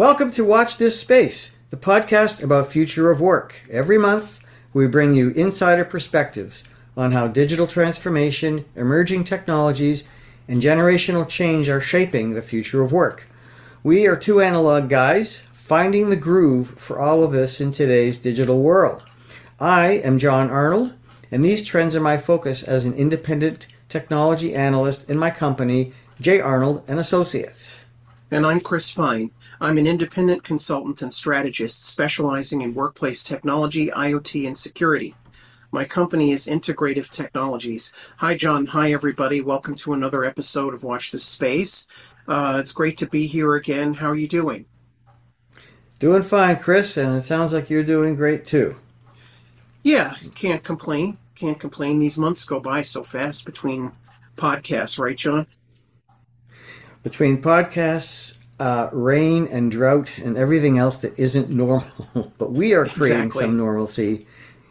Welcome to Watch This Space, the podcast about future of work. Every month, we bring you insider perspectives on how digital transformation, emerging technologies, and generational change are shaping the future of work. We are two analog guys finding the groove for all of this in today's digital world. I am John Arnold, and these trends are my focus as an independent technology analyst in my company, Jay Arnold and Associates. And I'm Chris Fine. I'm an independent consultant and strategist specializing in workplace technology, IoT, and security. My company is Integrative Technologies. Hi, John. Hi, everybody. Welcome to another episode of Watch This Space. It's great to be here again. How are you doing? Doing fine, Chris, and it sounds like you're doing great, too. Yeah, can't complain. Can't complain. These months go by so fast between podcasts, right, John? Between podcasts, rain and drought and everything else that isn't normal. But we are creating some normalcy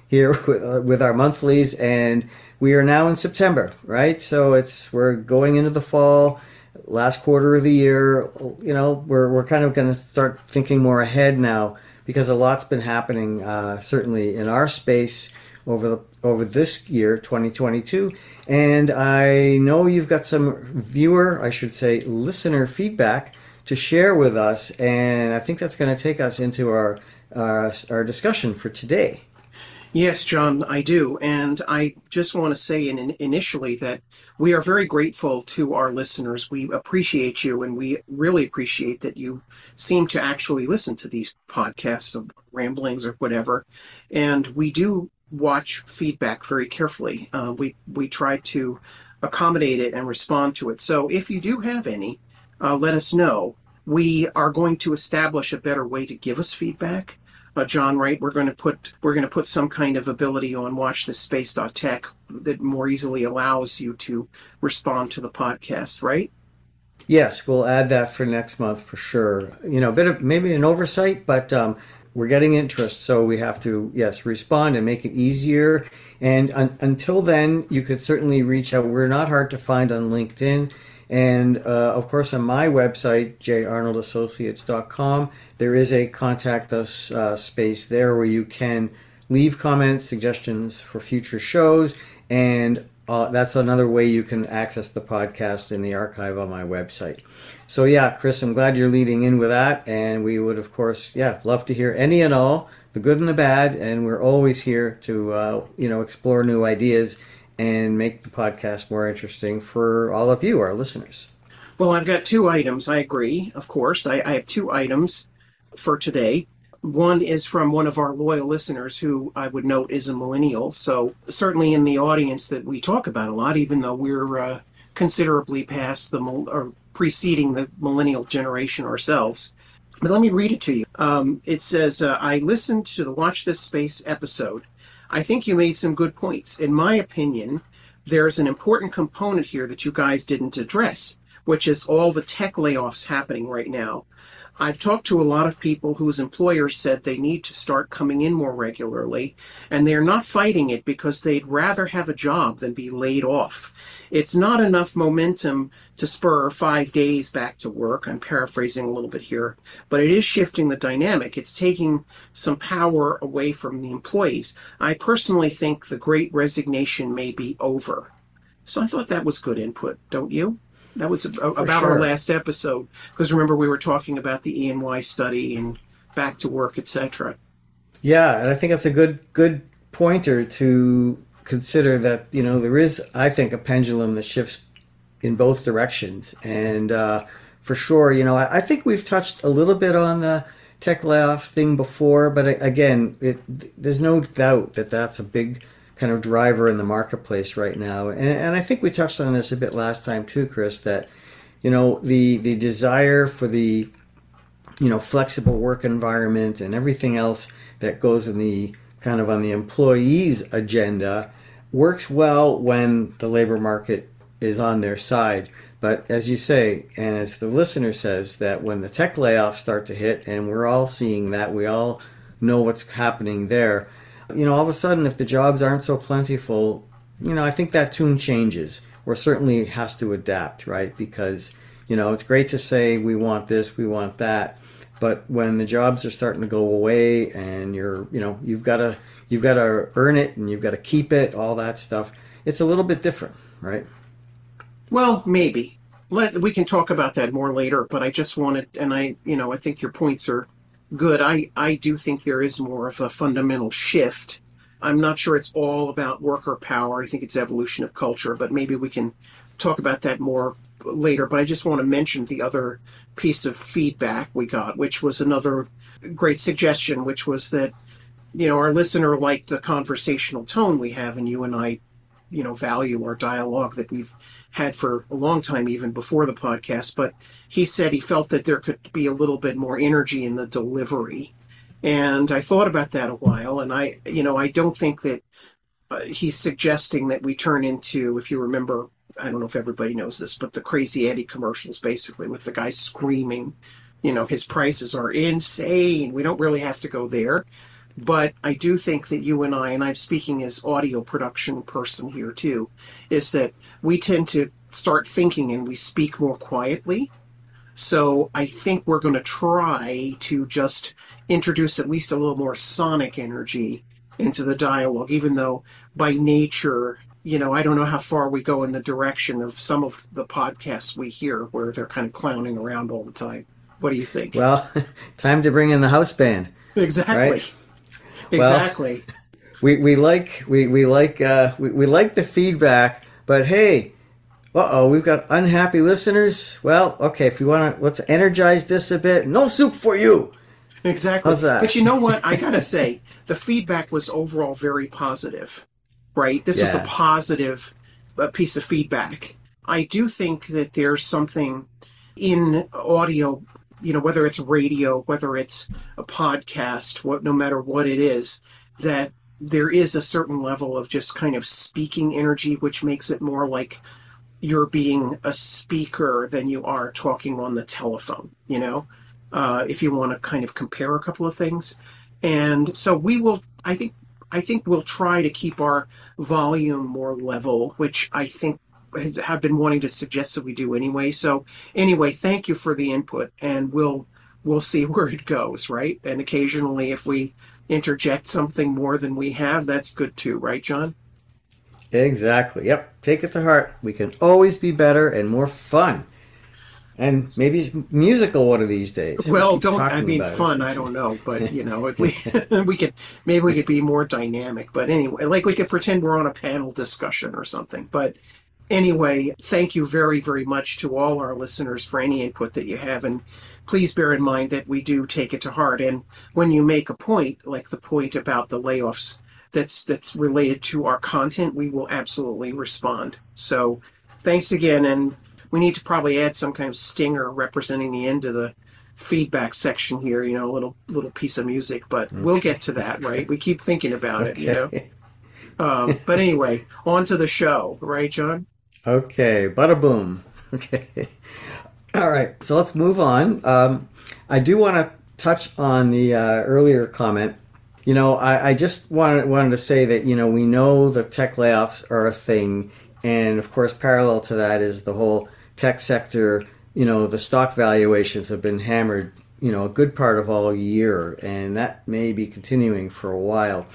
here with our monthlies, and we are now in September, right? So we're going into the fall, last quarter of the year. You know, we're kind of going to start thinking more ahead now because a lot's been happening, certainly in our space over this year, 2022. And I know you've got some listener feedback to share with us, and I think that's going to take us into our discussion for today. Yes, John, I do, and I just want to say initially that we are very grateful to our listeners. We appreciate you, and we really appreciate that you seem to actually listen to these podcasts or ramblings or whatever, and we do watch feedback very carefully. We try to accommodate it and respond to it, so if you do have any, let us know. We are going to establish a better way to give us feedback, John. Right? We're going to put some kind of ability on watchthisspace.tech that more easily allows you to respond to the podcast. Right? Yes, we'll add that for next month for sure. You know, a bit of maybe an oversight, but we're getting interest, so we have to respond and make it easier. And until then, you could certainly reach out. We're not hard to find on LinkedIn. And, of course, on my website, jarnoldassociates.com, there is a contact us space there where you can leave comments, suggestions for future shows. And that's another way you can access the podcast in the archive on my website. So, yeah, Chris, I'm glad you're leading in with that. And we would, of course, love to hear any and all, the good and the bad. And we're always here to, explore new ideas and make the podcast more interesting for all of you, our listeners. Well, I've got two items. I agree, of course. I have two items for today. One is from one of our loyal listeners who I would note is a millennial. So certainly in the audience that we talk about a lot, even though we're considerably past or preceding the millennial generation ourselves. But let me read it to you. It says, I listened to the Watch This Space episode. I think you made some good points. In my opinion, there's an important component here that you guys didn't address, which is all the tech layoffs happening right now. I've talked to a lot of people whose employers said they need to start coming in more regularly, and they're not fighting it because they'd rather have a job than be laid off. It's not enough momentum to spur 5 days back to work. I'm paraphrasing a little bit here, but it is shifting the dynamic. It's taking some power away from the employees. I personally think the great resignation may be over. So I thought that was good input, don't you? That was about our last episode, because remember we were talking about the E&Y study and back to work, etc. Yeah, and I think that's a good pointer to consider that, you know, there is, I think, a pendulum that shifts in both directions. And for sure, you know, I think we've touched a little bit on the tech layoffs thing before, but again, there's no doubt that that's a big kind of driver in the marketplace right now. And I think we touched on this a bit last time too, Chris, that, you know, the desire for the, you know, flexible work environment and everything else that goes in the kind of on the employee's agenda works well when the labor market is on their side. But as you say, and as the listener says, that when the tech layoffs start to hit, and we're all seeing that, we all know what's happening there, you know, all of a sudden, if the jobs aren't so plentiful, you know, I think that tune changes or certainly has to adapt, right? Because, you know, it's great to say we want this, we want that. But when the jobs are starting to go away and you're, you know, you've got to earn it and you've got to keep it, all that stuff, it's a little bit different, right? Well, maybe. We can talk about that more later, but I just wanted, and I think your points are good. I do think there is more of a fundamental shift. I'm not sure it's all about worker power. I think it's evolution of culture, but maybe we can talk about that more later. But I just want to mention the other piece of feedback we got, which was another great suggestion, which was that, you know, our listener liked the conversational tone we have, and you and I, you know, value our dialogue that we've had for a long time, even before the podcast. But he said he felt that there could be a little bit more energy in the delivery. And I thought about that a while, and I don't think that he's suggesting that we turn into, if you remember, I don't know if everybody knows this, but the Crazy Eddie commercials, basically, with the guy screaming, you know, his prices are insane. We don't really have to go there. But I do think that you and I, and I'm speaking as audio production person here too, is that we tend to start thinking and we speak more quietly. So I think we're going to try to just introduce at least a little more sonic energy into the dialogue, even though by nature, you know, I don't know how far we go in the direction of some of the podcasts we hear where they're kind of clowning around all the time. What do you think? Well, time to bring in the house band. Exactly. Right? Exactly. Well, we like the feedback, but hey, we've got unhappy listeners. Well, okay, if you want to, let's energize this a bit. No soup for you. Exactly. How's that? But you know what? I gotta say, the feedback was overall very positive. Right? This was a positive piece of feedback. I do think that there's something in audio, you know, whether it's radio, whether it's a podcast, no matter what it is, that there is a certain level of just kind of speaking energy, which makes it more like you're being a speaker than you are talking on the telephone, you know, if you want to kind of compare a couple of things. And so we will, I think we'll try to keep our volume more level, which I think have been wanting to suggest that we do anyway. So anyway, thank you for the input, and we'll see where it goes, right? And occasionally if we interject something more than we have, that's good too, right, John? Exactly. Yep. Take it to heart. We can always be better and more fun. And maybe it's musical one of these days. Well, fun, I don't know. But, you know, at least we could be more dynamic. But anyway, like we could pretend we're on a panel discussion or something. But anyway, thank you very, very much to all our listeners for any input that you have. And please bear in mind that we do take it to heart. And when you make a point, like the point about the layoffs that's related to our content, we will absolutely respond. So thanks again. And we need to probably add some kind of stinger representing the end of the feedback section here, you know, a little piece of music, but we'll get to that, right? We keep thinking about it, you know? But anyway, on to the show, right, John? Okay, bada boom. Okay. All right, so let's move on. I do want to touch on the earlier comment. You know, I just wanted to say that, you know, we know the tech layoffs are a thing. And, of course, parallel to that is the whole tech sector. You know, the stock valuations have been hammered, you know, a good part of all year, and that may be continuing for a while.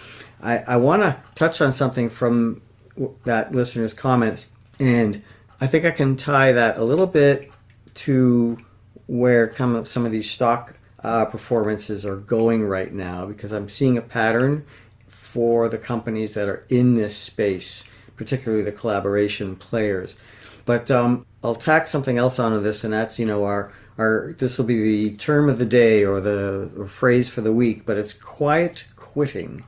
I want to touch on something from that listener's comment, and I think I can tie that a little bit to where some of these stock performances are going right now, because I'm seeing a pattern for the companies that are in this space, particularly the collaboration players. But I'll tack something else onto this, and that's, you know, our this will be the term of the day or the phrase for the week, but it's quiet quitting,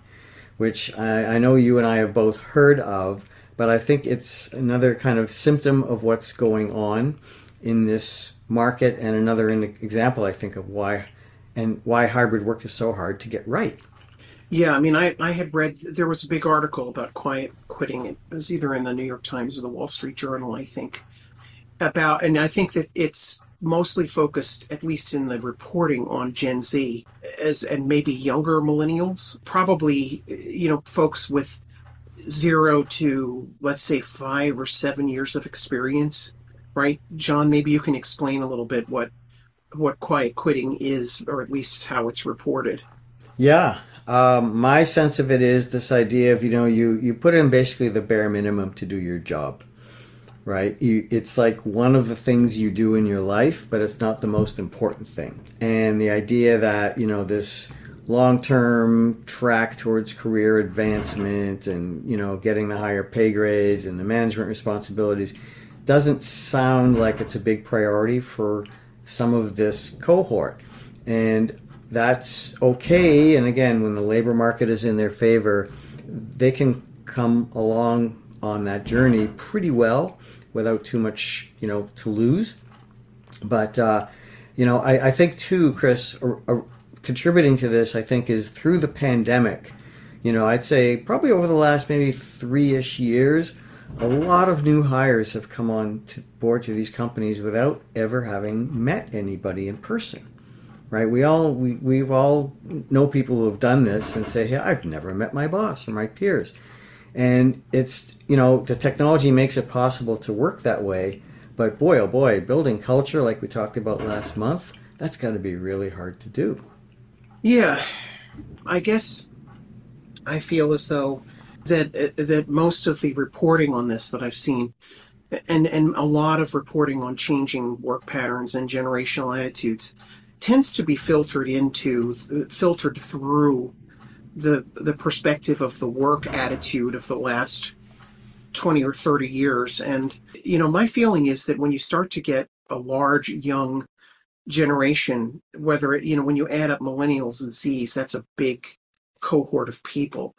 which I know you and I have both heard of, but I think it's another kind of symptom of what's going on in this market, and another example, I think, of why hybrid work is so hard to get right. Yeah, I mean, I had read, there was a big article about quiet quitting. It was either in the New York Times or the Wall Street Journal, I think, about, and I think that it's mostly focused, at least in the reporting, on Gen Z and maybe younger millennials, probably, you know, folks with 0 to, let's say, 5 or 7 years of experience, right? John, maybe you can explain a little bit what what quiet quitting is, or at least how it's reported. Yeah. My sense of it is this idea of, you put in basically the bare minimum to do your job, right? It's like one of the things you do in your life, but it's not the most important thing. And the idea that, this long-term track towards career advancement and, getting the higher pay grades and the management responsibilities doesn't sound like it's a big priority for some of this cohort. And that's okay. And again, when the labor market is in their favor, they can come along on that journey pretty well without too much, to lose. But, I think too, Chris, contributing to this, I think, is through the pandemic, I'd say probably over the last maybe 3-ish years, a lot of new hires have come on board to these companies without ever having met anybody in person. Right, we've all know people who have done this and say, hey, I've never met my boss or my peers. And it's, the technology makes it possible to work that way. But boy, oh boy, building culture like we talked about last month, that's got to be really hard to do. Yeah, I guess I feel as though that most of the reporting on this that I've seen, and a lot of reporting on changing work patterns and generational attitudes, tends to be filtered through the perspective of the work attitude of the last 20 or 30 years. And, my feeling is that when you start to get a large young generation, whether it, when you add up millennials and Zs, that's a big cohort of people,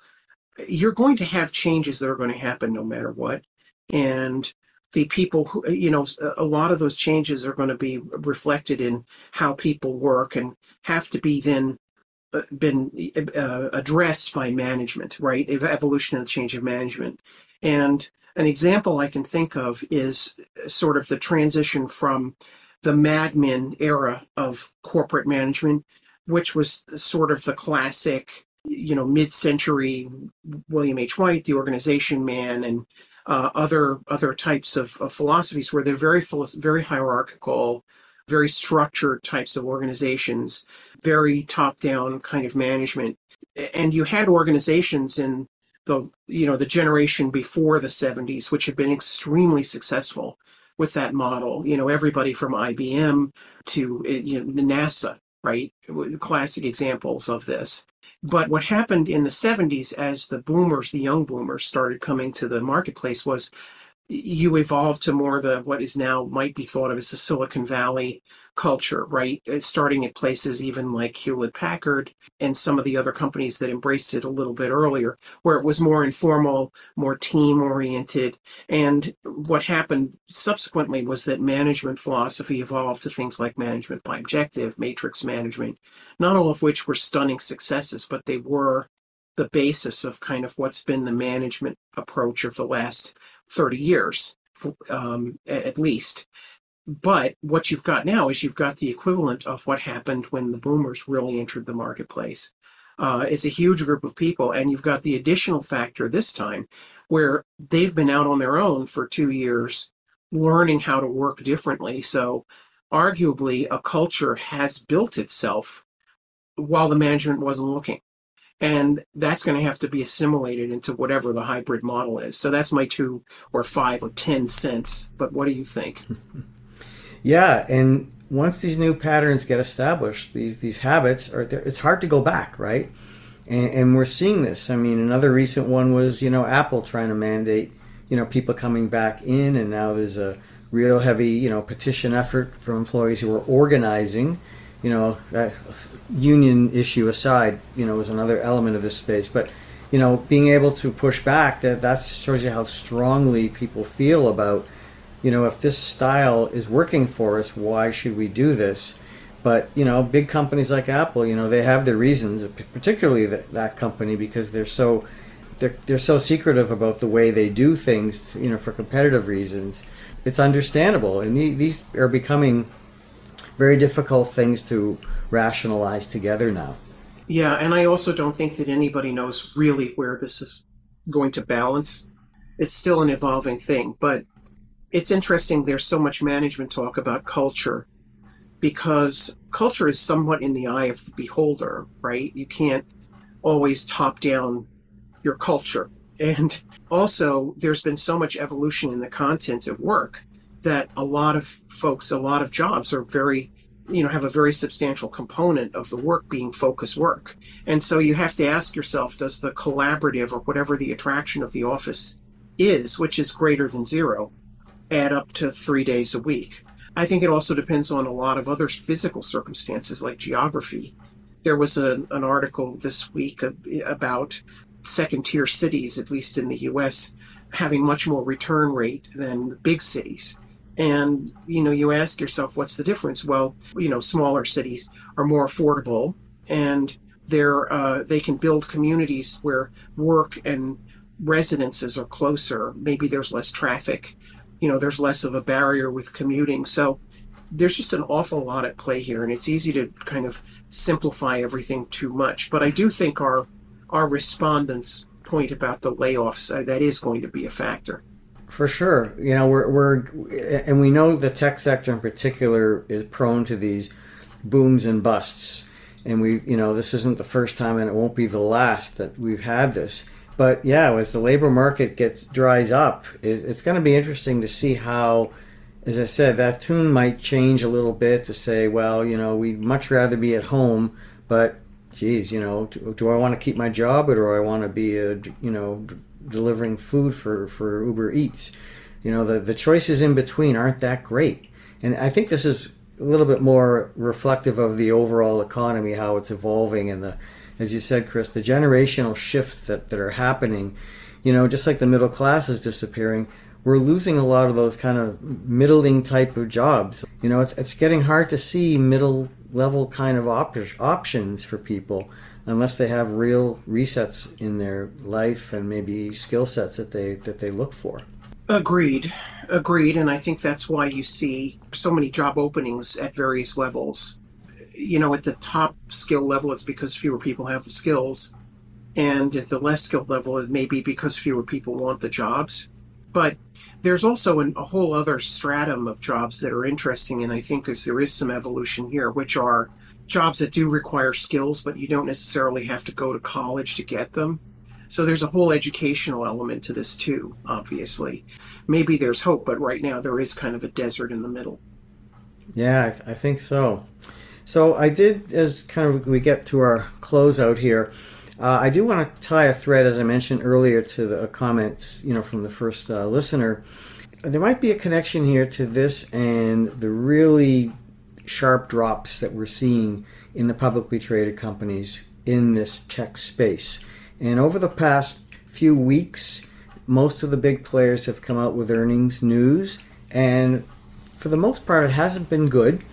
you're going to have changes that are going to happen no matter what. And the people who, a lot of those changes are going to be reflected in how people work and have to be then addressed by management, right? Evolution and change of management. And an example I can think of is sort of the transition from the Mad Men era of corporate management, which was sort of the classic, mid-century William H. White, the organization man, and other types of philosophies where they're very hierarchical, very structured types of organizations, very top-down kind of management. And you had organizations in the the generation before the 70s, which had been extremely successful with that model. Everybody from IBM to NASA, right? Classic examples of this. But what happened in the 70s as the young boomers started coming to the marketplace was you evolved to more what is now might be thought of as the Silicon Valley culture, right? Starting at places even like Hewlett-Packard and some of the other companies that embraced it a little bit earlier, where it was more informal, more team-oriented. And what happened subsequently was that management philosophy evolved to things like management by objective, matrix management, not all of which were stunning successes, but they were the basis of kind of what's been the management approach of the last 30 years, at least. But what you've got now is you've got the equivalent of what happened when the boomers really entered the marketplace. It's a huge group of people, and you've got the additional factor this time where they've been out on their own for 2 years learning how to work differently. So arguably a culture has built itself while the management wasn't looking. And that's going to have to be assimilated into whatever the hybrid model is. So that's my 2 or 5 or 10 cents. But what do you think? Yeah. And once these new patterns get established, these habits are there, it's hard to go back, right? And we're seeing this. I mean, another recent one was, Apple trying to mandate, people coming back in. And now there's a real heavy, petition effort from employees who are organizing. That union issue aside, is another element of this space. But, being able to push back, that shows you how strongly people feel about, if this style is working for us, why should we do this? But, big companies like Apple, they have their reasons, particularly that company, because they're so secretive about the way they do things, for competitive reasons. It's understandable. And these are becoming very difficult things to rationalize together now. Yeah, and I also don't think that anybody knows really where this is going to balance. It's still an evolving thing, but it's interesting there's so much management talk about culture because culture is somewhat in the eye of the beholder, right? You can't always top down your culture. And also, there's been so much evolution in the content of work that a lot of folks, a lot of jobs are very, you know, have a very substantial component of the work being focus work. And so you have to ask yourself, does the collaborative or whatever the attraction of the office is, which is greater than zero, add up to 3 days a week? I think it also depends on a lot of other physical circumstances like geography. There was an article this week about second-tier cities, at least in the U.S., having much more return rate than big cities. And, you know, you ask yourself, what's the difference? Well, you know, smaller cities are more affordable, and they can build communities where work and residences are closer. Maybe there's less traffic. You know, there's less of a barrier with commuting. So there's just an awful lot at play here, and it's easy to kind of simplify everything too much. But I do think our respondents' point about the layoffs, that is going to be a factor. For sure. You know, and we know the tech sector in particular is prone to these booms and busts. And this isn't the first time, and it won't be the last that we've had this. But yeah, as the labor market dries up, it's going to be interesting to see how, as I said, that tune might change a little bit to say, well, you know, we'd much rather be at home, but geez, you know, do I want to keep my job, or do I want to be, delivering food for Uber Eats? You know, the choices in between aren't that great. And I think this is a little bit more reflective of the overall economy, how it's evolving, and as you said, Chris, the generational shifts that are happening. You know, just like the middle class is disappearing, we're losing a lot of those kind of middling type of jobs. You know, it's getting hard to see middle level kind of options for people unless they have real resets in their life and maybe skill sets that they look for. Agreed. And I think that's why you see so many job openings at various levels. You know, at the top skill level, it's because fewer people have the skills. And at the less skilled level, it may be because fewer people want the jobs. But there's also a whole other stratum of jobs that are interesting, and I think there is some evolution here, which are jobs that do require skills, but you don't necessarily have to go to college to get them. So there's a whole educational element to this too, obviously. Maybe there's hope, but right now there is kind of a desert in the middle. Yeah, I think so. So I did, as kind of we get to our closeout here, I do want to tie a thread, as I mentioned earlier, to the comments, you know, from the first listener. There might be a connection here to this and the really sharp drops that we're seeing in the publicly traded companies in this tech space. And over the past few weeks, most of the big players have come out with earnings news, and for the most part, it hasn't been good.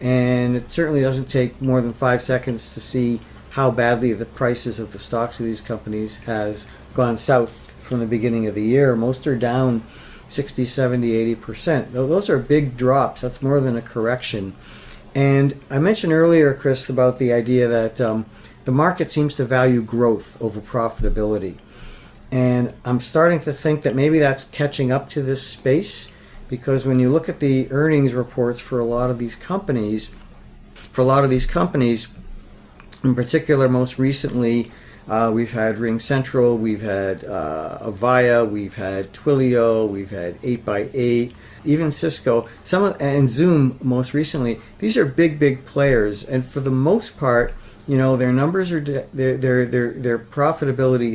And it certainly doesn't take more than 5 seconds to see how badly the prices of the stocks of these companies has gone south from the beginning of the year. Most are down 60, 70, 80%. Those are big drops. That's more than a correction. And I mentioned earlier, Chris, about the idea that the market seems to value growth over profitability. And I'm starting to think that maybe that's catching up to this space. Because when you look at the earnings reports for a lot of these companies, in particular, most recently, we've had RingCentral, we've had Avaya, we've had Twilio, we've had 8x8, even Cisco, and Zoom most recently. These are big, big players, and for the most part, you know, their numbers are their profitability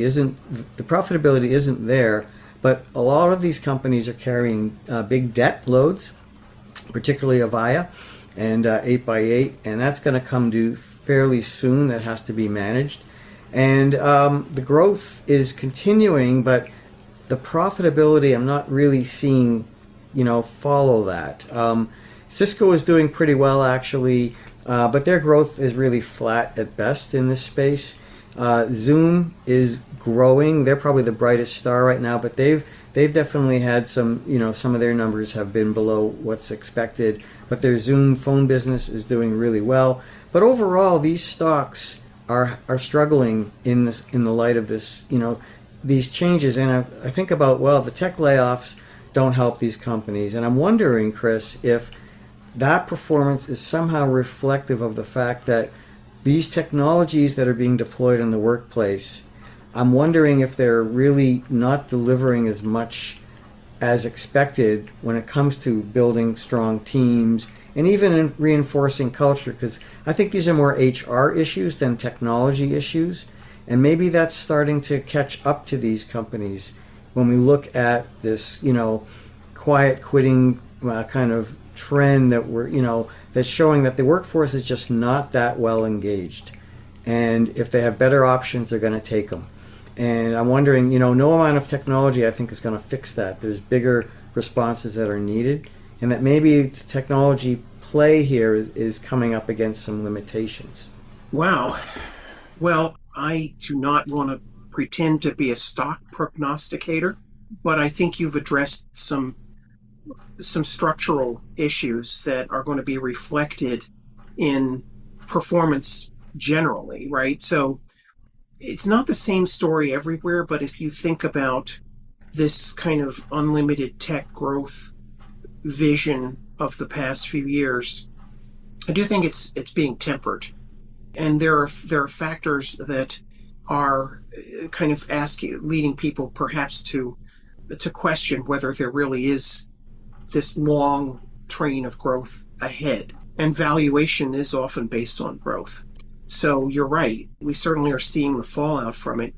isn't there. But a lot of these companies are carrying big debt loads, particularly Avaya and 8x8, and that's going to come due fairly soon. That has to be managed. And the growth is continuing, but the profitability I'm not really seeing, you know, follow that. Cisco is doing pretty well, actually, but their growth is really flat at best in this space. Zoom is growing. They're probably the brightest star right now, but they've definitely had some, you know, some of their numbers have been below what's expected, but their Zoom phone business is doing really well. But overall, these stocks are struggling in the light of this, you know, these changes. And I think about, well, the tech layoffs don't help these companies. And I'm wondering, Chris, if that performance is somehow reflective of the fact that these technologies that are being deployed in the workplace, I'm wondering if they're really not delivering as much as expected when it comes to building strong teams and even in reinforcing culture, because I think these are more HR issues than technology issues. And maybe that's starting to catch up to these companies when we look at this, you know, quiet quitting kind of trend that we're, you know, that's showing that the workforce is just not that well engaged. And if they have better options, they're going to take them. And I'm wondering, you know, no amount of technology, I think, is going to fix that. There's bigger responses that are needed, and that maybe the technology play here is coming up against some limitations. Wow. Well, I do not want to pretend to be a stock prognosticator, but I think you've addressed some structural issues that are going to be reflected in performance generally, right? So it's not the same story everywhere, but if you think about this kind of unlimited tech growth vision of the past few years, I do think it's being tempered. And there are factors that are kind of leading people perhaps to question whether there really is this long train of growth ahead. And valuation is often based on growth. So you're right. We certainly are seeing the fallout from it.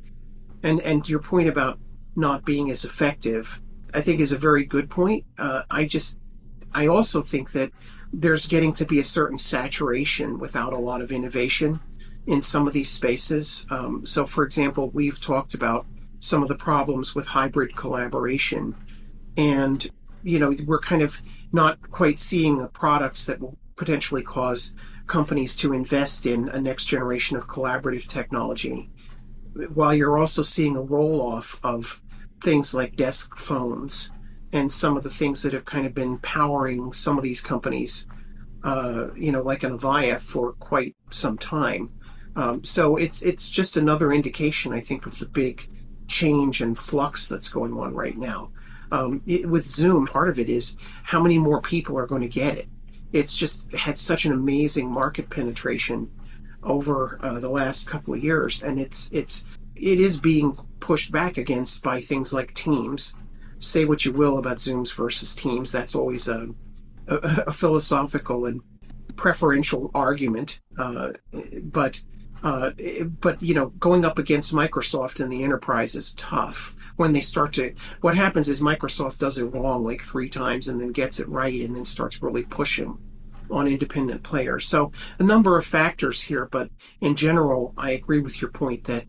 And your point about not being as effective, I think, is a very good point. I also think that there's getting to be a certain saturation without a lot of innovation in some of these spaces. So, for example, we've talked about some of the problems with hybrid collaboration. And, you know, we're kind of not quite seeing the products that will potentially cause companies to invest in a next generation of collaborative technology, while you're also seeing a roll-off of things like desk phones and some of the things that have kind of been powering some of these companies, you know, like an Avaya for quite some time. So it's just another indication, I think, of the big change and flux that's going on right now. With Zoom, part of it is how many more people are going to get it. It's just had such an amazing market penetration over the last couple of years, and it is being pushed back against by things like Teams. Say what you will about Zooms versus Teams, that's always a philosophical and preferential argument. But you know, going up against Microsoft in the enterprise is tough. When they start to, what happens is Microsoft does it wrong like 3 times and then gets it right and then starts really pushing on independent players. So a number of factors here, but in general, I agree with your point that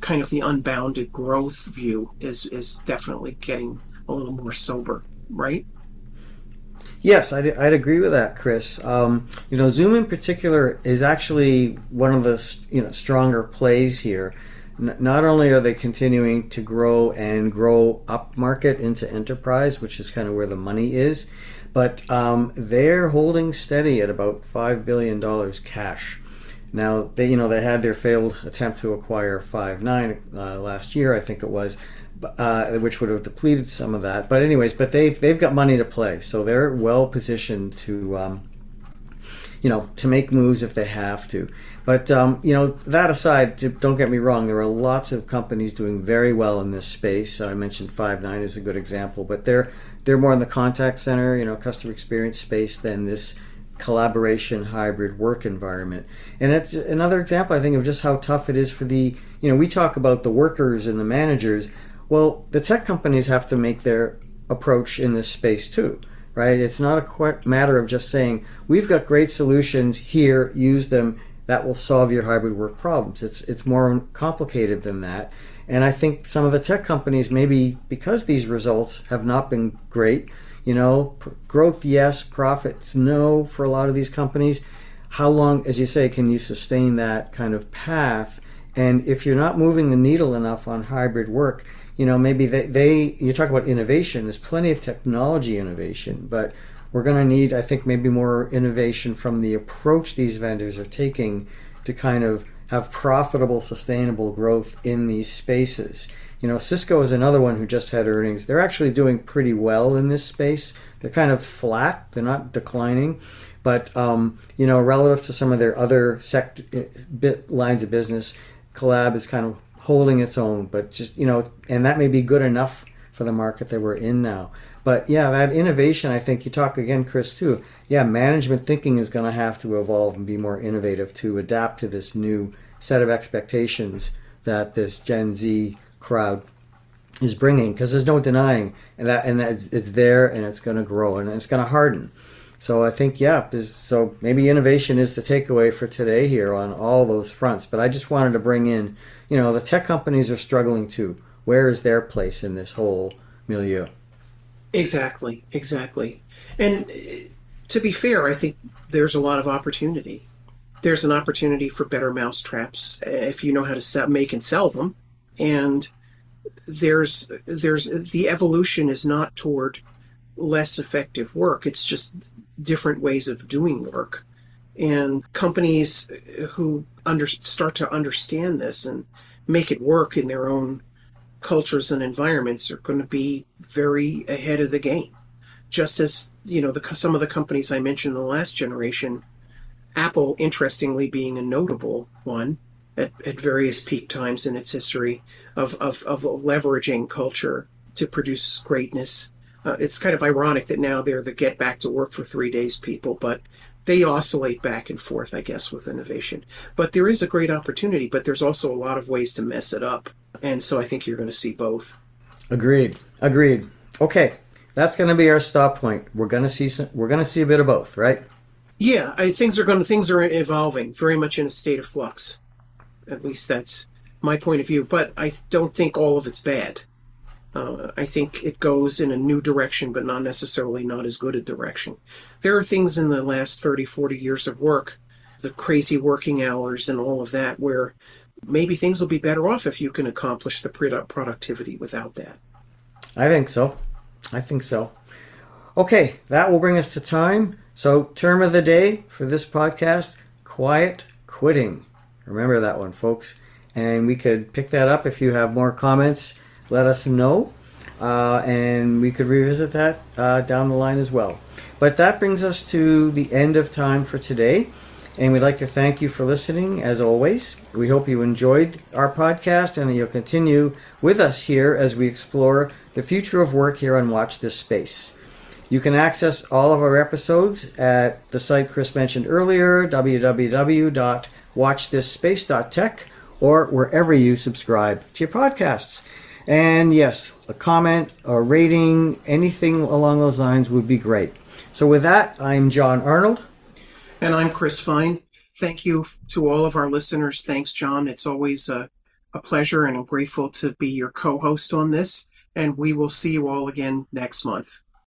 kind of the unbounded growth view is definitely getting a little more sober, right? Yes, I'd agree with that, Chris. You know, Zoom in particular is actually one of the, you know, stronger plays here. Not only are they continuing to grow and grow up market into enterprise, which is kind of where the money is, but they're holding steady at about $5 billion cash. Now, they, you know, they had their failed attempt to acquire Five9 last year, I think it was, which would have depleted some of that. But anyways, but they've got money to play, so they're well positioned to, you know, to make moves if they have to. But, you know, that aside, don't get me wrong, there are lots of companies doing very well in this space. I mentioned Five9 is a good example, but they're more in the contact center, you know, customer experience space than this collaboration hybrid work environment. And it's another example, I think, of just how tough it is for the, you know, we talk about the workers and the managers. Well, the tech companies have to make their approach in this space too, right? It's not a matter of just saying, we've got great solutions here, use them, that will solve your hybrid work problems. It's more complicated than that. And I think some of the tech companies, maybe because these results have not been great, you know, growth, yes, profits, no, for a lot of these companies. How long, as you say, can you sustain that kind of path? And if you're not moving the needle enough on hybrid work, you know, maybe you talk about innovation, there's plenty of technology innovation, but we're going to need, I think, maybe more innovation from the approach these vendors are taking to kind of have profitable, sustainable growth in these spaces. You know, Cisco is another one who just had earnings. They're actually doing pretty well in this space. They're kind of flat. They're not declining. But, you know, relative to some of their other lines of business, Collab is kind of holding its own. But just, you know, and that may be good enough for the market that we're in now. But, yeah, that innovation, I think, you talk again, Chris, too. Yeah, management thinking is going to have to evolve and be more innovative to adapt to this new set of expectations that this Gen Z crowd is bringing, because there's no denying and that it's there, and it's going to grow, and it's going to harden. So I think, yeah, so maybe innovation is the takeaway for today here on all those fronts. But I just wanted to bring in, you know, the tech companies are struggling too. Where is their place in this whole milieu? Exactly. And to be fair, I think there's a lot of opportunity. There's an opportunity for better mousetraps if you know how to make and sell them. And there's the evolution is not toward less effective work. It's just different ways of doing work. And companies who start to understand this and make it work in their own cultures and environments are going to be very ahead of the game. Just as, you know, some of the companies I mentioned in the last generation, Apple, interestingly, being a notable one at various peak times in its history of leveraging culture to produce greatness. It's kind of ironic that now they're the get back to work for 3 days people, but they oscillate back and forth, I guess, with innovation. But there is a great opportunity, but there's also a lot of ways to mess it up. And so I think you're going to see both. Agreed. Okay, that's going to be our stop point. We're going to see a bit of both, right? Yeah, things are evolving, very much in a state of flux. At least that's my point of view. But I don't think all of it's bad. I think it goes in a new direction, but not necessarily not as good a direction. There are things in the last 30, 40 years of work, the crazy working hours and all of that, where maybe things will be better off if you can accomplish the productivity without that. I think so. Okay, that will bring us to time. So term of the day for this podcast, quiet quitting. Remember that one, folks. And we could pick that up if you have more comments. Let us know. And we could revisit that down the line as well. But that brings us to the end of time for today. And we'd like to thank you for listening, as always. We hope you enjoyed our podcast and that you'll continue with us here as we explore the future of work here on Watch This Space. You can access all of our episodes at the site Chris mentioned earlier, www.watchthispace.tech, or wherever you subscribe to your podcasts. And yes, a comment, a rating, anything along those lines would be great. So with that, I'm John Arnold. And I'm Chris Fine. Thank you to all of our listeners. Thanks, John. It's always a pleasure, and I'm grateful to be your co-host on this. And we will see you all again next month.